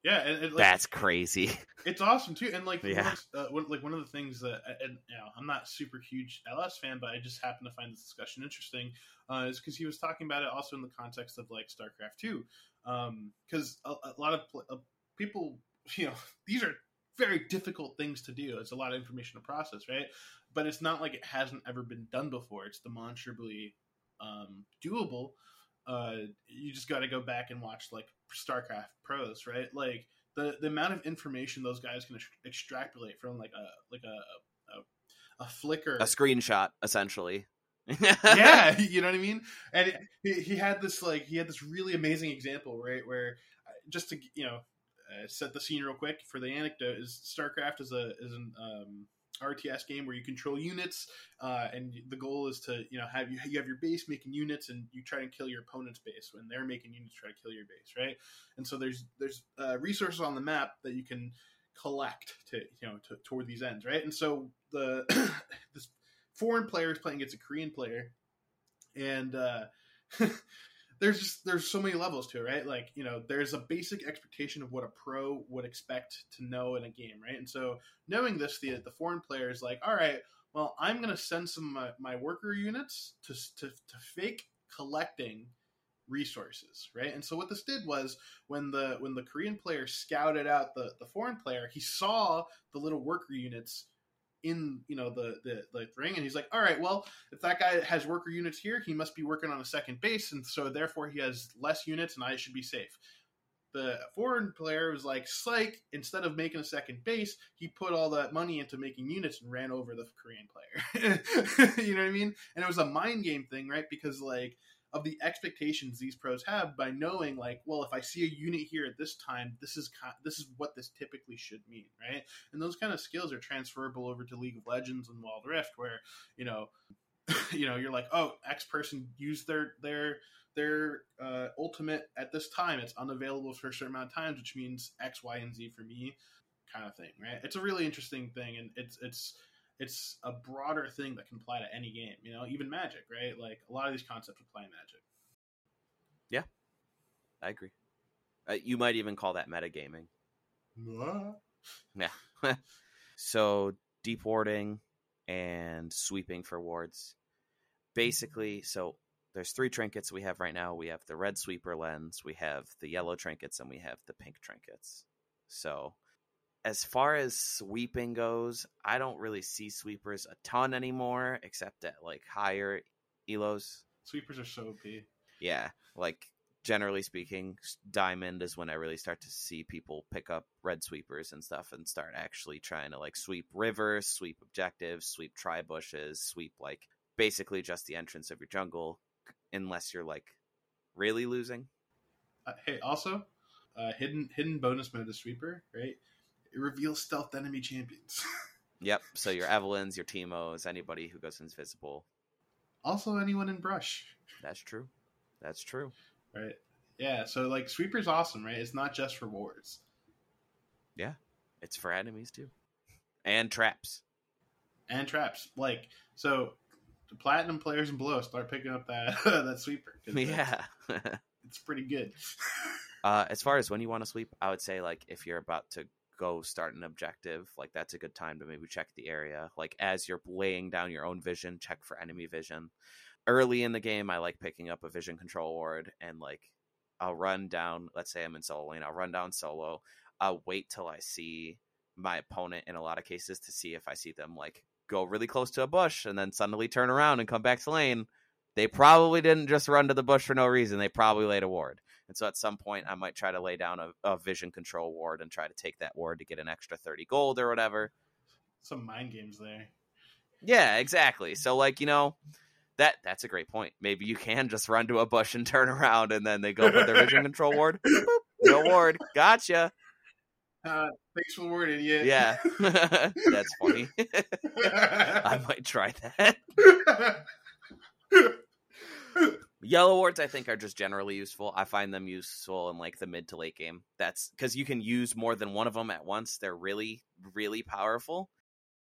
Yeah, and, and, like, that's crazy. It's awesome too, and like, yeah. uh, one, like one of the things that, and, you know, I'm not super huge L S fan, but I just happen to find this discussion interesting, uh, is because he was talking about it also in the context of like StarCraft two, because um, a, a lot of uh, people, you know, these are very difficult things to do. It's a lot of information to process, right? But it's not like it hasn't ever been done before. It's demonstrably um, doable. Uh, you just got to go back and watch like StarCraft pros, right? Like the, the amount of information those guys can ext- extrapolate from like a like a a, a flicker, a screenshot, essentially. Yeah, you know what I mean. And it, he, he had this like he had this really amazing example, right? Where just to you know uh, set the scene real quick for the anecdote is StarCraft is a is an um, R T S game where you control units, uh, and the goal is to you know have you you have your base making units, and you try and kill your opponent's base when they're making units, try to kill your base, right? And so there's there's uh, resources on the map that you can collect to you know to, toward these ends, right? And so the this foreign player is playing against a Korean player, and uh, there's just there's so many levels to it, right? Like you know there's a basic expectation of what a pro would expect to know in a game, right? And so knowing this, the the foreign player is like, all right, well, I'm gonna send some of my, my worker units to, to to fake collecting resources, right? And so what this did was when the when the Korean player scouted out the the foreign player, he saw the little worker units in you know the, the the ring, and he's like, all right, well, if that guy has worker units here, he must be working on a second base, and so therefore he has less units, and I should be safe. The foreign player was like, psych, instead of making a second base, he put all that money into making units and ran over the Korean player. You know what I mean? And it was a mind game thing, right? Because like of the expectations these pros have by knowing like, well, if I see a unit here at this time, this is co- this is what this typically should mean, right? And those kind of skills are transferable over to League of Legends and Wild Rift, where you know, you know, you're like, oh, X person used their their their uh, ultimate at this time; it's unavailable for a certain amount of times, which means X, Y, and Z for me, kind of thing, right? It's a really interesting thing, and it's it's. It's a broader thing that can apply to any game, you know, even Magic, right? Like a lot of these concepts apply in Magic. Yeah, I agree. Uh, you might even call that metagaming. What? Yeah. So deep warding and sweeping for wards. Basically, so there's three trinkets we have right now. We have the red sweeper lens, we have the yellow trinkets, and we have the pink trinkets. So as far as sweeping goes, I don't really see sweepers a ton anymore, except at like higher elos. Sweepers are so O P. Yeah, like generally speaking, diamond is when I really start to see people pick up red sweepers and stuff and start actually trying to like sweep rivers, sweep objectives, sweep tri bushes, sweep like basically just the entrance of your jungle, unless you're like really losing. Uh, hey, also, uh, hidden hidden bonus mode of sweeper, right? It reveals stealth enemy champions. Yep. So your Evelyns, your Teemos, anybody who goes invisible. Also, anyone in brush. That's true. That's true. Right. Yeah. So like Sweeper's awesome, right? It's not just for wards. Yeah. It's for enemies too. And traps. And traps. Like, so the platinum players and below start picking up that that Sweeper. Yeah. It's pretty good. uh, as far as when you want to sweep, I would say like if you're about to go start an objective, like that's a good time to maybe check the area. Like as you're laying down your own vision, check for enemy vision. Early in the game, I like picking up a vision control ward and like I'll run down. Let's say I'm in solo lane. I'll run down solo. I'll wait till I see my opponent in a lot of cases to see if I see them like go really close to a bush and then suddenly turn around and come back to lane. They probably didn't just run to the bush for no reason. They probably laid a ward. And so at some point, I might try to lay down a, a vision control ward and try to take that ward to get an extra thirty gold or whatever. Some mind games there. Yeah, exactly. So, like, you know, that that's a great point. Maybe you can just run to a bush and turn around, and then they go for their vision control ward. Boop, no ward. Gotcha. Uh, thanks for the word, idiot. Yeah. That's funny. I might try that. Yellow wards, I think, are just generally useful. I find them useful in like the mid to late game. That's because you can use more than one of them at once. They're really, really powerful.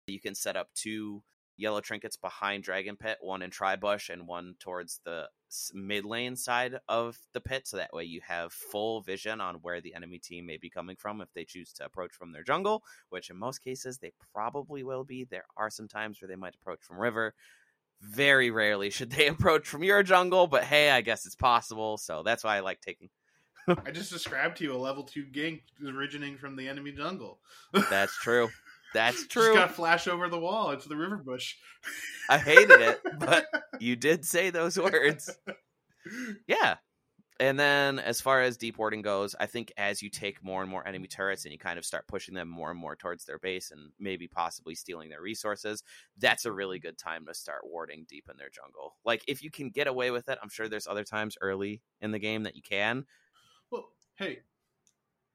You can set up two yellow trinkets behind Dragon Pit, one in Tribush and one towards the mid lane side of the pit. So that way you have full vision on where the enemy team may be coming from if they choose to approach from their jungle, which in most cases they probably will be. There are some times where they might approach from river. Very rarely should they approach from your jungle, but hey, I guess it's possible. So that's why I like taking. I just described to you a level two gank originating from the enemy jungle. That's true. That's true. Just got flash over the wall into the river bush. I hated it, but you did say those words. Yeah. And then as far as deep warding goes, I think as you take more and more enemy turrets and you kind of start pushing them more and more towards their base and maybe possibly stealing their resources, that's a really good time to start warding deep in their jungle. Like, if you can get away with it, I'm sure there's other times early in the game that you can. Well, hey,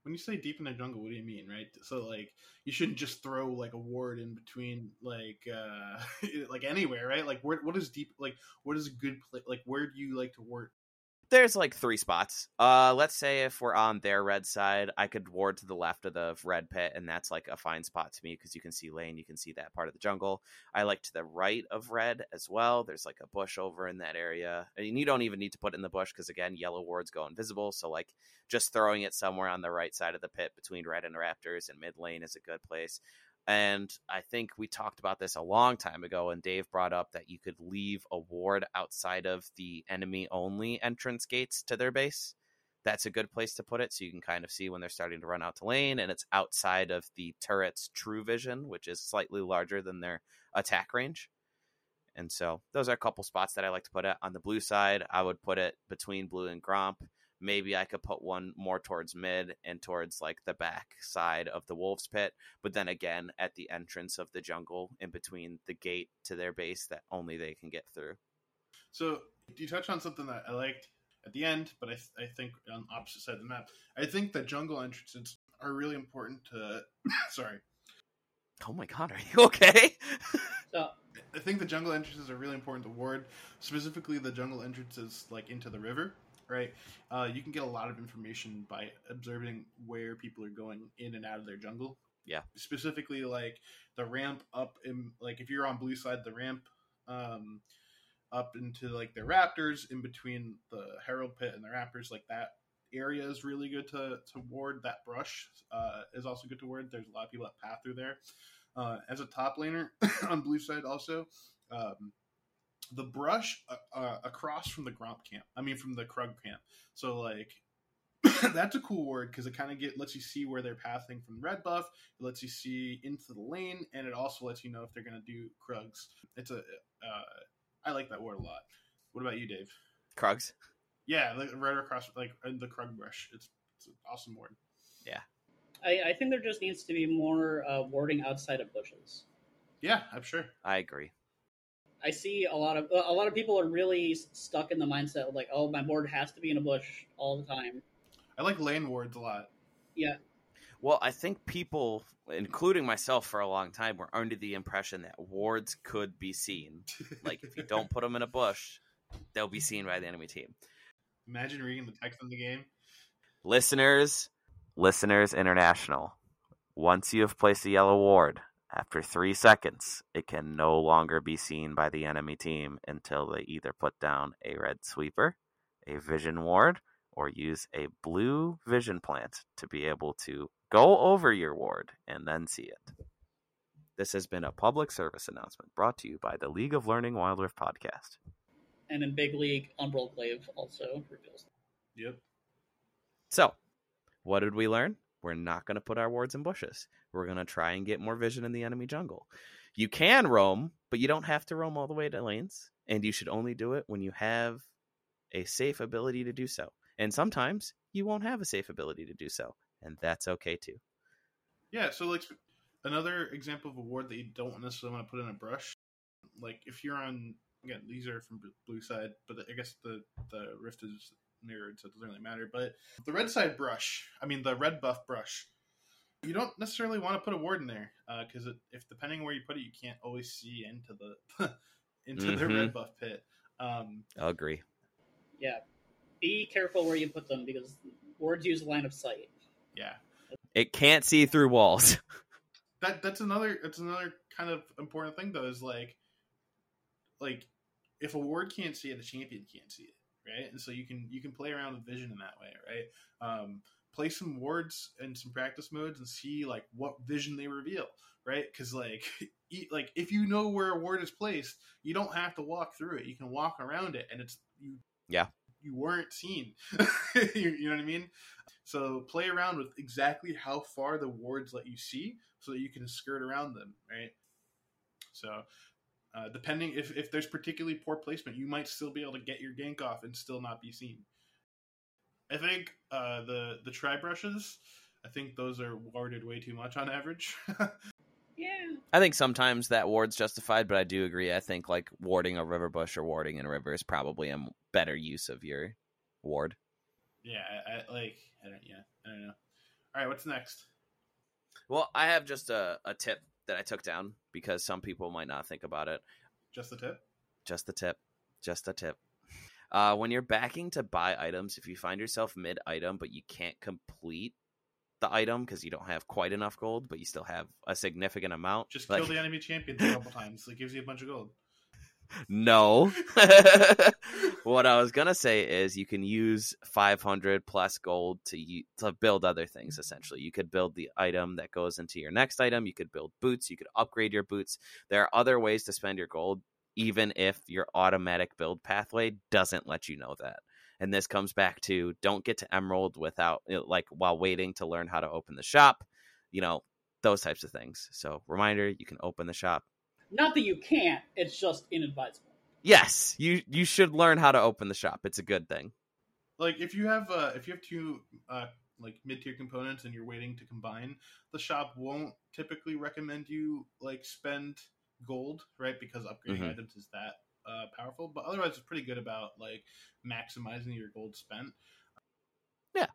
when you say deep in their jungle, what do you mean, right? So, like, you shouldn't just throw, like, a ward in between, like, uh, like anywhere, right? Like, where, what is deep, like, what is a good place, like, where do you like to ward? There's like three spots. Uh, let's say if we're on their red side, I could ward to the left of the red pit, and that's like a fine spot to me because you can see lane, you can see that part of the jungle. I like to the right of red as well. There's like a bush over in that area. And you don't even need to put it in the bush because, again, yellow wards go invisible. So like just throwing it somewhere on the right side of the pit between red and raptors and mid lane is a good place. And I think we talked about this a long time ago, and Dave brought up that you could leave a ward outside of the enemy-only entrance gates to their base. That's a good place to put it, so you can kind of see when they're starting to run out to lane, and it's outside of the turret's true vision, which is slightly larger than their attack range. And so those are a couple spots that I like to put it. On the blue side, I would put it between blue and Gromp. Maybe I could put one more towards mid and towards like the back side of the Wolves Pit. But then again, at the entrance of the jungle in between the gate to their base that only they can get through. So you touched on something that I liked at the end, but I, th- I think on the opposite side of the map, I think that jungle entrances are really important to, sorry. Oh my God, are you okay? uh, I think the jungle entrances are really important to ward, specifically the jungle entrances like into the river. Right. Uh, you can get a lot of information by observing where people are going in and out of their jungle. Yeah. Specifically, like the ramp up in, like if you're on blue side, the ramp um, up into like the raptors in between the Herald Pit and the raptors, like that area is really good to, to ward. That brush uh, is also good to ward. There's a lot of people that path through there. Uh, as a top laner on blue side also, um, the brush uh, across from the Gromp camp. I mean, from the Krug camp. So, like, that's a cool word because it kind of get lets you see where they're pathing from red buff. It lets you see into the lane, and it also lets you know if they're going to do Krugs. It's a, uh, I like that word a lot. What about you, Dave? Krugs? Yeah, like, right across, like, the Krug brush. It's, it's an awesome word. Yeah. I, I think there just needs to be more uh, wording outside of bushes. Yeah, I'm sure. I agree. I see a lot of a lot of people are really stuck in the mindset of like, oh, my ward has to be in a bush all the time. I like lane wards a lot. Yeah. Well, I think people, including myself for a long time, were under the impression that wards could be seen. Like, if you don't put them in a bush, they'll be seen by the enemy team. Imagine reading the text in the game. Listeners, listeners international, once you have placed a yellow ward, after three seconds, it can no longer be seen by the enemy team until they either put down a red sweeper, a vision ward, or use a blue vision plant to be able to go over your ward and then see it. This has been a public service announcement brought to you by the League of Learning Wild Rift podcast. And in Big League, Umbral Glaive also reveals that. Yep. So, what did we learn? We're not going to put our wards in bushes. We're going to try and get more vision in the enemy jungle. You can roam, but you don't have to roam all the way to lanes. And you should only do it when you have a safe ability to do so. And sometimes you won't have a safe ability to do so. And that's okay, too. Yeah, so like another example of a ward that you don't necessarily want to put in a brush. Like if you're on, again, these are from blue side, but I guess the, the rift is mirrored, so it doesn't really matter. But the red side brush, I mean the red buff brush, you don't necessarily want to put a ward in there because uh, if depending where you put it, you can't always see into the into mm-hmm. the red buff pit. Um, I'll agree. Yeah, be careful where you put them because wards use line of sight. Yeah, it can't see through walls. that that's another that's another kind of important thing though is like like if a ward can't see it, the champion can't see it. Right, and so you can you can play around with vision in that way, right? Um, play some wards and some practice modes and see like what vision they reveal, right? Because like like if you know where a ward is placed, you don't have to walk through it. You can walk around it, and it's you. Yeah, you weren't seen. you, you know what I mean? So play around with exactly how far the wards let you see, so that you can skirt around them, right? So. Uh, depending if, if there's particularly poor placement, you might still be able to get your gank off and still not be seen. I think uh, the the tri brushes, I think those are warded way too much on average. Yeah, I think sometimes that ward's justified, but I do agree. I think like warding a river bush or warding in a river is probably a better use of your ward. Yeah, I, I, like I don't, yeah, I don't know. All right, what's next? Well, I have just a, a tip that I took down because some people might not think about it. Just the tip? Just the tip. Just the tip. Uh, when you're backing to buy items, if you find yourself mid-item, but you can't complete the item because you don't have quite enough gold, but you still have a significant amount. Just like... kill the enemy champion a couple times. It gives you a bunch of gold. No. What I was going to say is you can use five hundred plus gold to u- to build other things, essentially. You could build the item that goes into your next item. You could build boots. You could upgrade your boots. There are other ways to spend your gold, even if your automatic build pathway doesn't let you know that. And this comes back to don't get to Emerald without, like, while waiting to learn how to open the shop, you know, those types of things. So, reminder, you can open the shop. Not that you can't, it's just inadvisable. Yes, you you should learn how to open the shop. It's a good thing. Like if you have uh, if you have two uh, like mid-tier components and you're waiting to combine, the shop won't typically recommend you like spend gold, right? Because upgrading mm-hmm. items is that uh, powerful. But otherwise, it's pretty good about like maximizing your gold spent. Yeah,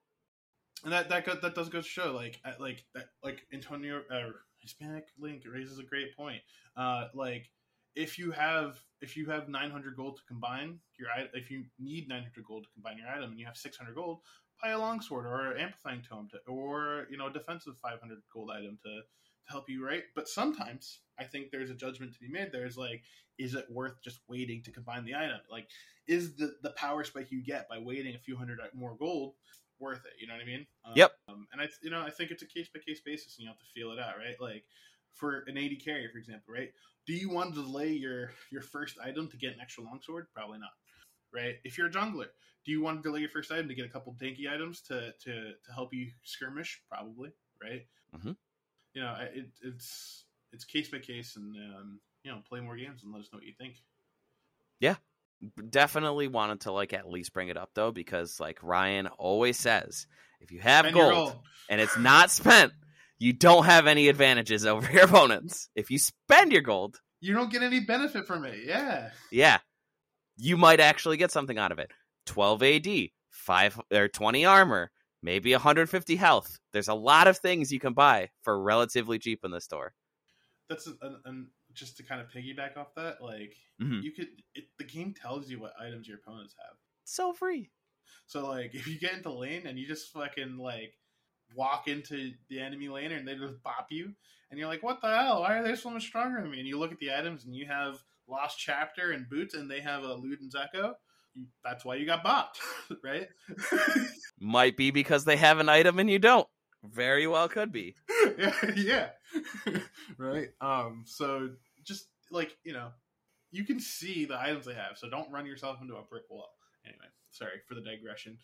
and that that go, that does go to show like at, like that like Antonio. Uh, Hispanic Link raises a great point. Uh, like if you have if you have nine hundred gold to combine your if you need nine hundred gold to combine your item and you have six hundred gold, buy a longsword or an amplifying tome to, or you know a defensive five hundred gold item to, to help you, right? But sometimes I think there's a judgment to be made. There's like, is it worth just waiting to combine the item? Like, is the the power spike you get by waiting a few hundred more gold worth it? You know what I mean? Um, yep. Um, and I, you know, I think it's a case by case basis, and you have to feel it out, right? Like for an A D carry, for example, right? Do you want to delay your your first item to get an extra longsword? Probably not, right? If you're a jungler, do you want to delay your first item to get a couple tanky items to to to help you skirmish? Probably, right? Mm-hmm. You know, it, it's it's case by case, and um, you know, play more games and let us know what you think. Yeah. Definitely wanted to like at least bring it up though, because like Ryan always says, if you have spend gold and it's not spent, you don't have any advantages over your opponents. If you spend your gold, you don't get any benefit from it. Yeah, yeah, you might actually get something out of it. twelve A D, five or twenty armor, maybe one hundred fifty health. There's a lot of things you can buy for relatively cheap in the store. That's a, a, a, just to kind of piggyback off that, like mm-hmm. you could. It, the game tells you what items your opponents have. It's so free. So like, if you get into lane and you just fucking like walk into the enemy lane and they just bop you, and you're like, what the hell? Why are they so much stronger than me? And you look at the items and you have Lost Chapter and Boots, and they have a Luden's Echo. That's why you got bopped, right? Might be because they have an item and you don't. Very well could be. yeah, yeah. Right? Um, so just, like, you know, you can see the items they have, so don't run yourself into a brick wall. Anyway, sorry for the digression.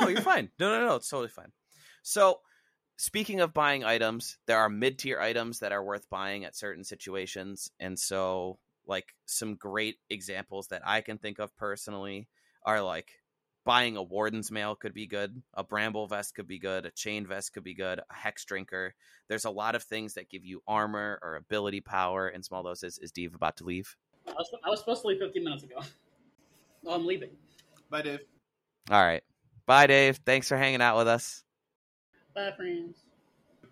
No, you're fine. No, no, no, it's totally fine. So, speaking of buying items, there are mid-tier items that are worth buying at certain situations, and so... Like, some great examples that I can think of personally are, like, buying a Warden's Mail could be good, a Bramble Vest could be good, a Chain Vest could be good, a Hexdrinker. There's a lot of things that give you armor or ability power in small doses. Is Dave about to leave? I was, I was supposed to leave fifteen minutes ago. No, I'm leaving. Bye, Dave. All right. Bye, Dave. Thanks for hanging out with us. Bye, friends.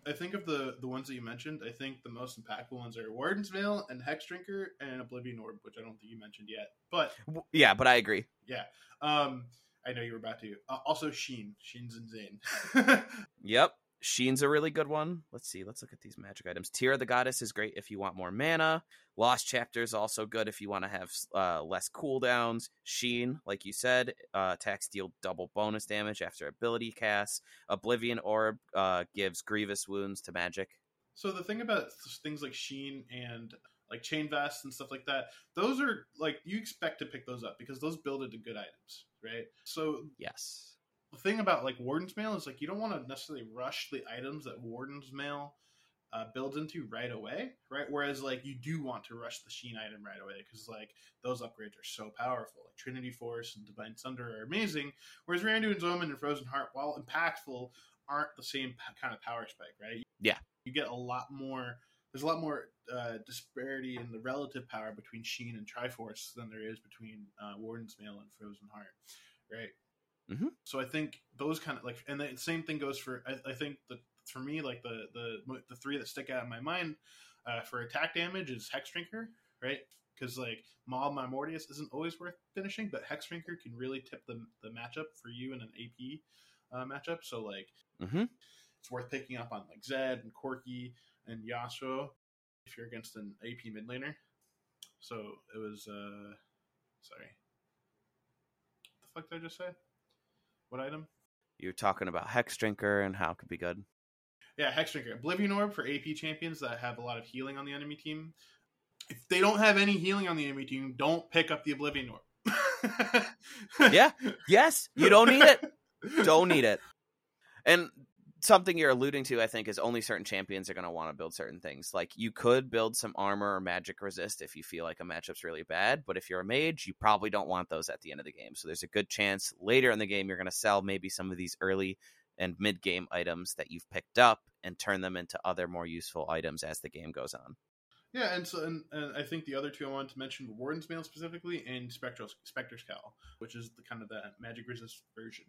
I think of the, the ones that you mentioned, I think the most impactful ones are Warden's Mail and Hexdrinker and Oblivion Orb, which I don't think you mentioned yet. But yeah, but I agree. Yeah. Um, I know you were about to. Uh, also, Sheen. Sheen's insane. Yep. Sheen's a really good one. Let's see. Let's look at these magic items. Tear of the Goddess is great if you want more mana. Lost Chapter is also good if you want to have uh, less cooldowns. Sheen, like you said, uh, attacks deal double bonus damage after ability casts. Oblivion Orb uh, gives grievous wounds to magic. So the thing about things like Sheen and like Chain Vests and stuff like that, those are like, you expect to pick those up because those build into good items, right? So yes. The thing about like Warden's Mail is like you don't want to necessarily rush the items that Warden's Mail uh, builds into right away, right? Whereas like you do want to rush the Sheen item right away because like those upgrades are so powerful. Like Trinity Force and Divine Sunder are amazing, whereas Randuin's Omen and Frozen Heart, while impactful, aren't the same kind of power spike, right? Yeah, you get a lot more. There's a lot more uh, disparity in the relative power between Sheen and Triforce than there is between uh, Warden's Mail and Frozen Heart, right? Mm-hmm. So I think those kind of like, and the same thing goes for, I, I think the, for me, like the, the, the three that stick out in my mind uh, for attack damage is Hexdrinker, right? Because like Maul Mortius isn't always worth finishing, but Hexdrinker can really tip the, the matchup for you in an A P uh, matchup. So like mm-hmm. it's worth picking up on like Zed and Corki and Yasuo if you're against an A P mid laner. So it was, uh, sorry. What the fuck did I just say? What item? You're talking about Hexdrinker and how it could be good. Yeah, Hexdrinker. Oblivion Orb for A P champions that have a lot of healing on the enemy team. If they don't have any healing on the enemy team, don't pick up the Oblivion Orb. Yeah. Yes. You don't need it. Don't need it. And something you're alluding to, I think, is only certain champions are going to want to build certain things. Like, you could build some armor or magic resist if you feel like a matchup's really bad, but if you're a mage, you probably don't want those at the end of the game. So there's a good chance later in the game you're going to sell maybe some of these early and mid-game items that you've picked up and turn them into other more useful items as the game goes on. Yeah, and so and, and I think the other two I wanted to mention were Warden's Mail specifically and Spectral, Spectre's Cowl, which is the kind of the magic resist version.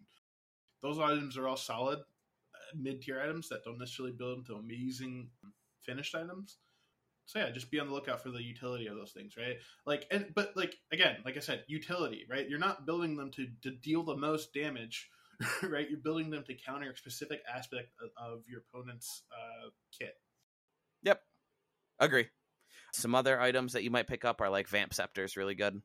Those items are all solid mid-tier items that don't necessarily build into amazing finished items. So yeah, just be on the lookout for the utility of those things, right? Like, and but like again, like I said, utility, right? You're not building them to, to deal the most damage, right? You're building them to counter a specific aspect of, of your opponent's uh, kit. Yep, agree. Some other items that you might pick up are like Vamp Scepter's really good.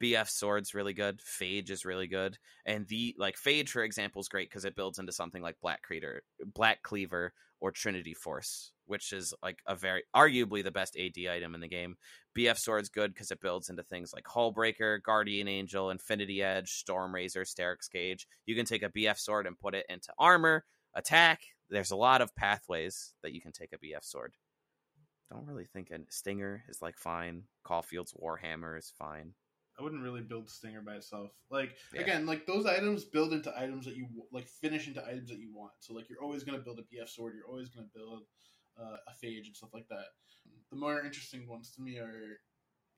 B F Sword's really good. Phage is really good. And the like Phage, for example, is great because it builds into something like Black Creator, Black Cleaver or Trinity Force, which is like a very arguably the best A D item in the game. B F Sword's good because it builds into things like Hullbreaker, Guardian Angel, Infinity Edge, Storm Razor, Steric's Cage. You can take a B F Sword and put it into armor, attack. There's a lot of pathways that you can take a B F Sword. Don't really think a Stinger is like fine. Caulfield's Warhammer is fine. I wouldn't really build Stinger by itself. Like, yeah. Again, like those items build into items that you like, finish into items that you want. So, like, you're always going to build a B F Sword. You're always going to build uh, a Phage and stuff like that. The more interesting ones to me are,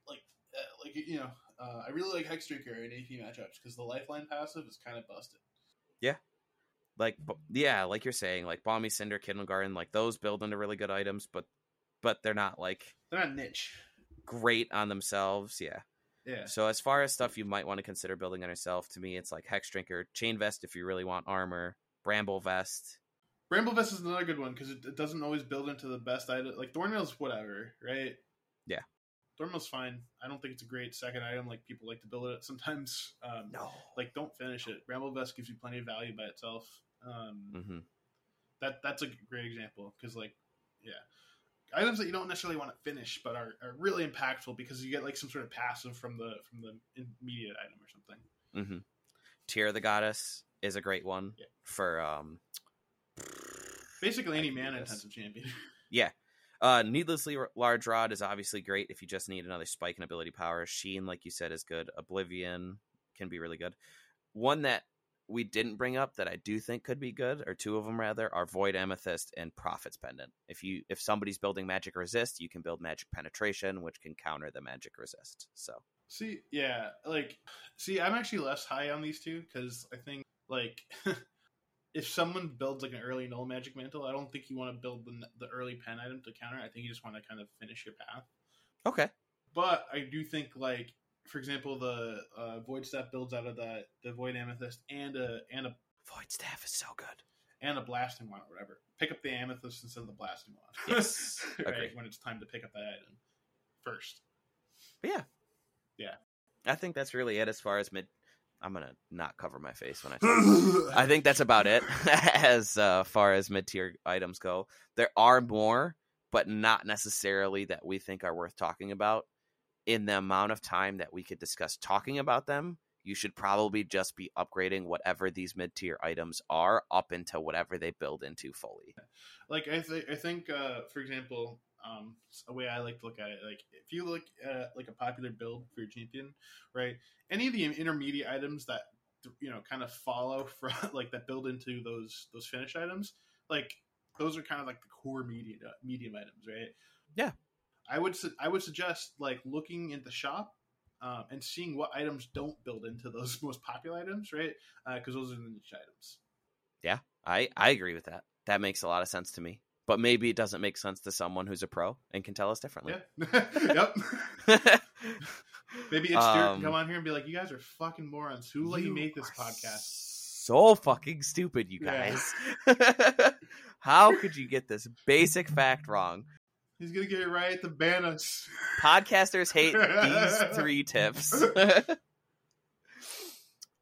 like, uh, like you know, uh, I really like Hexdrinker in A P matchups because the Lifeline passive is kind of busted. Yeah. like, yeah, like you're saying, like Balmy, Cinder, Kindergarten, like those build into really good items, but but they're not like they're not niche, great on themselves. Yeah, yeah. So as far as stuff you might want to consider building on yourself, to me, it's like Hexdrinker, Chain Vest if you really want armor, Bramble Vest. Bramble Vest is another good one because it, it doesn't always build into the best item. Like Thornmail's whatever, right? Yeah. Thornmail's fine. I don't think it's a great second item. Like people like to build it sometimes. Um, no. Like don't finish it. Bramble Vest gives you plenty of value by itself. Um, mm-hmm. That that's a great example because like, yeah, items that you don't necessarily want to finish but are, are really impactful because you get like some sort of passive from the from the immediate item or something. Mm-hmm. Tear of the Goddess is a great one yeah. for. Um, Basically any mana-intensive champion. Yeah. Uh, Needlessly Large Rod is obviously great if you just need another spike in ability power. Sheen, like you said, is good. Oblivion can be really good. One that we didn't bring up that I do think could be good, or two of them rather, are Void Amethyst and Prophet's Pendant. If you if somebody's building Magic Resist, you can build Magic Penetration, which can counter the Magic Resist. So see, yeah, like, see, I'm actually less high on these two because I think, like... If someone builds like an early null Magic Mantle, I don't think you want to build the, the early pen item to counter. I think you just want to kind of finish your path. Okay. But I do think like, for example, the uh, Void Staff builds out of the, the Void Amethyst and a, and a Void Staff is so good. And a Blasting Wand or whatever. Pick up the Amethyst instead of the Blasting Wand. Yes. Right? Okay. When it's time to pick up that item first. But yeah. Yeah. I think that's really it as far as mid. I'm going to not cover my face when I talk. I think that's about it as uh, far as mid-tier items go. There are more, but not necessarily that we think are worth talking about. In the amount of time that we could discuss talking about them, you should probably just be upgrading whatever these mid-tier items are up into whatever they build into fully. Like, I, th- I think, uh, for example... Um, a way I like to look at it, like if you look at like a popular build for your champion, right? Any of the intermediate items that you know kind of follow from like that build into those those finish items, like those are kind of like the core medium medium items, right? Yeah, I would su- I would suggest like looking at the shop um, and seeing what items don't build into those most popular items, right? Because uh, those are the niche items. Yeah, I I agree with that. That makes a lot of sense to me. But maybe it doesn't make sense to someone who's a pro and can tell us differently. Yeah. Yep. Maybe it's um, come on here and be like, you guys are fucking morons. Who let you make this podcast? So fucking stupid, you guys. Yeah. How could you get this basic fact wrong? He's going to get it right to ban us. Podcasters hate these three tips. um.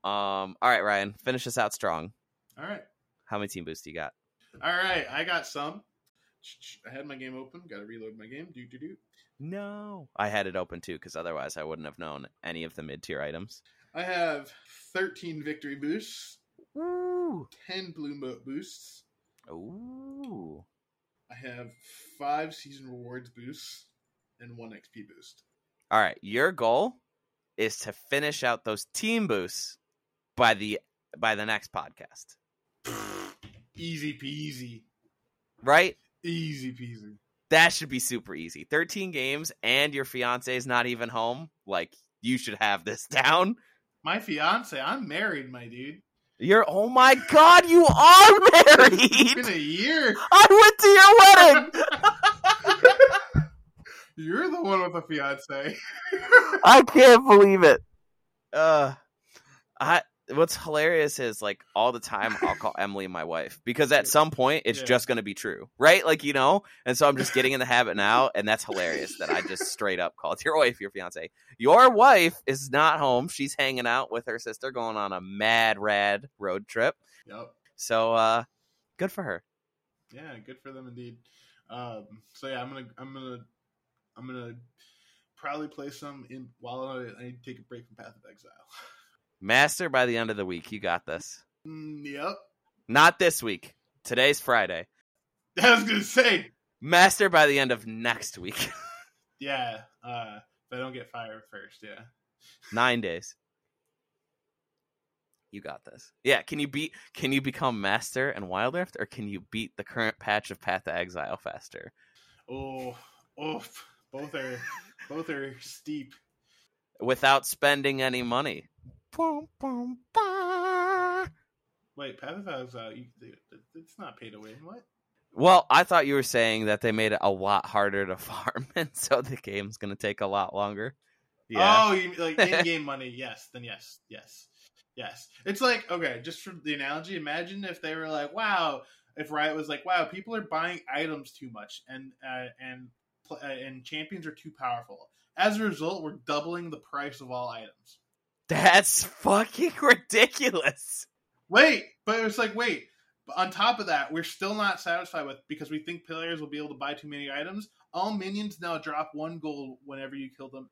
All right, Ryan, finish us out strong. All right. How many team boosts do you got? All right, I got some. I had my game open. Got to reload my game. Do do do. No, I had it open too, because otherwise I wouldn't have known any of the mid-tier items. I have thirteen victory boosts. Ooh. ten blue moat boosts. Ooh. I have five season rewards boosts and one X P boost. All right, your goal is to finish out those team boosts by the by the next podcast. Easy peasy. Right? Easy peasy. That should be super easy. thirteen games and your fiance's not even home. Like, you should have this down. My fiance? I'm married, my dude. You're, oh my god, you are married! It's been a year. I went to your wedding! You're the one with a fiance. I can't believe it. Uh, I... What's hilarious is like all the time I'll call Emily my wife because at some point it's yeah. just going to be true, right? Like, you know, and so I'm just getting in the habit now, and that's hilarious that I just straight up called your wife your fiance. Your wife is not home; she's hanging out with her sister, going on a mad rad road trip. Yep. So, uh, good for her. Yeah, good for them indeed. Um, so yeah, I'm gonna, I'm gonna, I'm gonna probably play some in while I, I take a break from Path of Exile. Master by the end of the week. You got this. Yep. Not this week. Today's Friday. I was going to say. Master by the end of next week. Yeah. Uh, if I don't get fired first, yeah. Nine days. You got this. Yeah. Can you beat? Can you become Master in Wild Rift, or can you beat the current patch of Path to Exile faster? Oh, oh, both are both are steep. Without spending any money. Boom, boom, bah. Wait, Pantheon's uh, it's not pay to win. What? Well, I thought you were saying that they made it a lot harder to farm, and so the game's going to take a lot longer. Yeah. Oh, you, like in-game money? Yes, then yes, yes, yes. It's like, okay, just for the analogy, imagine if they were like, "Wow," if Riot was like, "Wow, people are buying items too much, and uh, and and champions are too powerful. As a result, we're doubling the price of all items." That's fucking ridiculous. Wait, but it's like, wait. But on top of that, we're still not satisfied with, because we think players will be able to buy too many items, all minions now drop one gold whenever you kill them.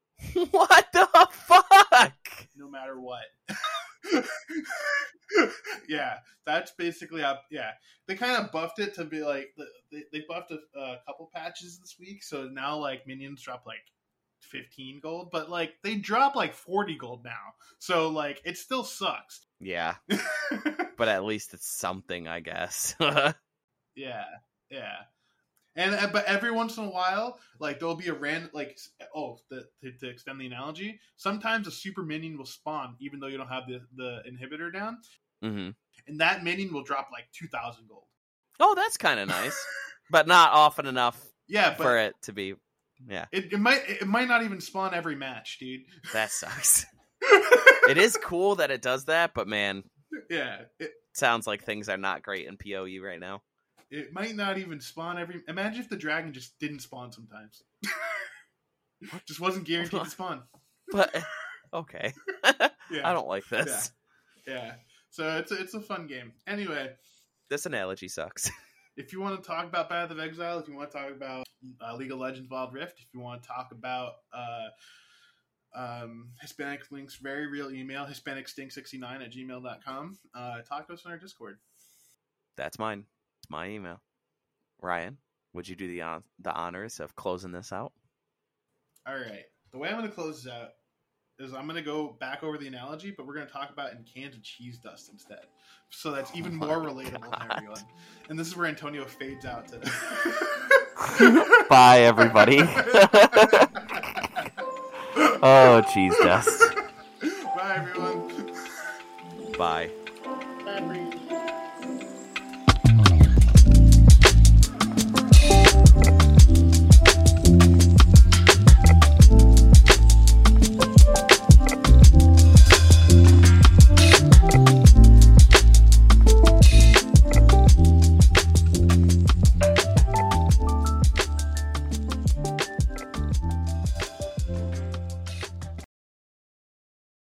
What the fuck? No matter what. Yeah, that's basically how, yeah. They kind of buffed it to be like, they, they buffed a, a couple patches this week, so now like minions drop like fifteen gold, but like they drop like forty gold now, so like it still sucks. Yeah. But at least it's something, I guess. Yeah, yeah. And but every once in a while, like there'll be a random, like, oh, the, to, to extend the analogy, sometimes a super minion will spawn even though you don't have the, the inhibitor down, mm-hmm. and that minion will drop like two thousand gold. Oh, that's kind of nice, but not often enough. Yeah, but for it to be, yeah, it, it might it might not even spawn every match, dude. That sucks. It is cool that it does that, but man, yeah, it sounds like things are not great in P O E right now. It might not even spawn every... Imagine if the dragon just didn't spawn sometimes. Just wasn't guaranteed to spawn. But, okay. Yeah. I don't like this. Yeah. Yeah. So it's a, it's a fun game. Anyway. This analogy sucks. If you want to talk about Path of Exile, if you want to talk about uh, League of Legends Wild Rift, if you want to talk about uh, um, Hispanic Link's very real email, hispanic stink sixty-nine at gmail dot com, uh, talk to us on our Discord. That's mine. My email. Ryan, would you do the on- the honors of closing this out? All right. The way I'm going to close this out is I'm going to go back over the analogy, but we're going to talk about in cans of cheese dust instead. So that's oh even more relatable God. to everyone. And this is where Antonio fades out today. Bye, everybody. Oh, cheese dust. Bye, everyone. Bye. Bye,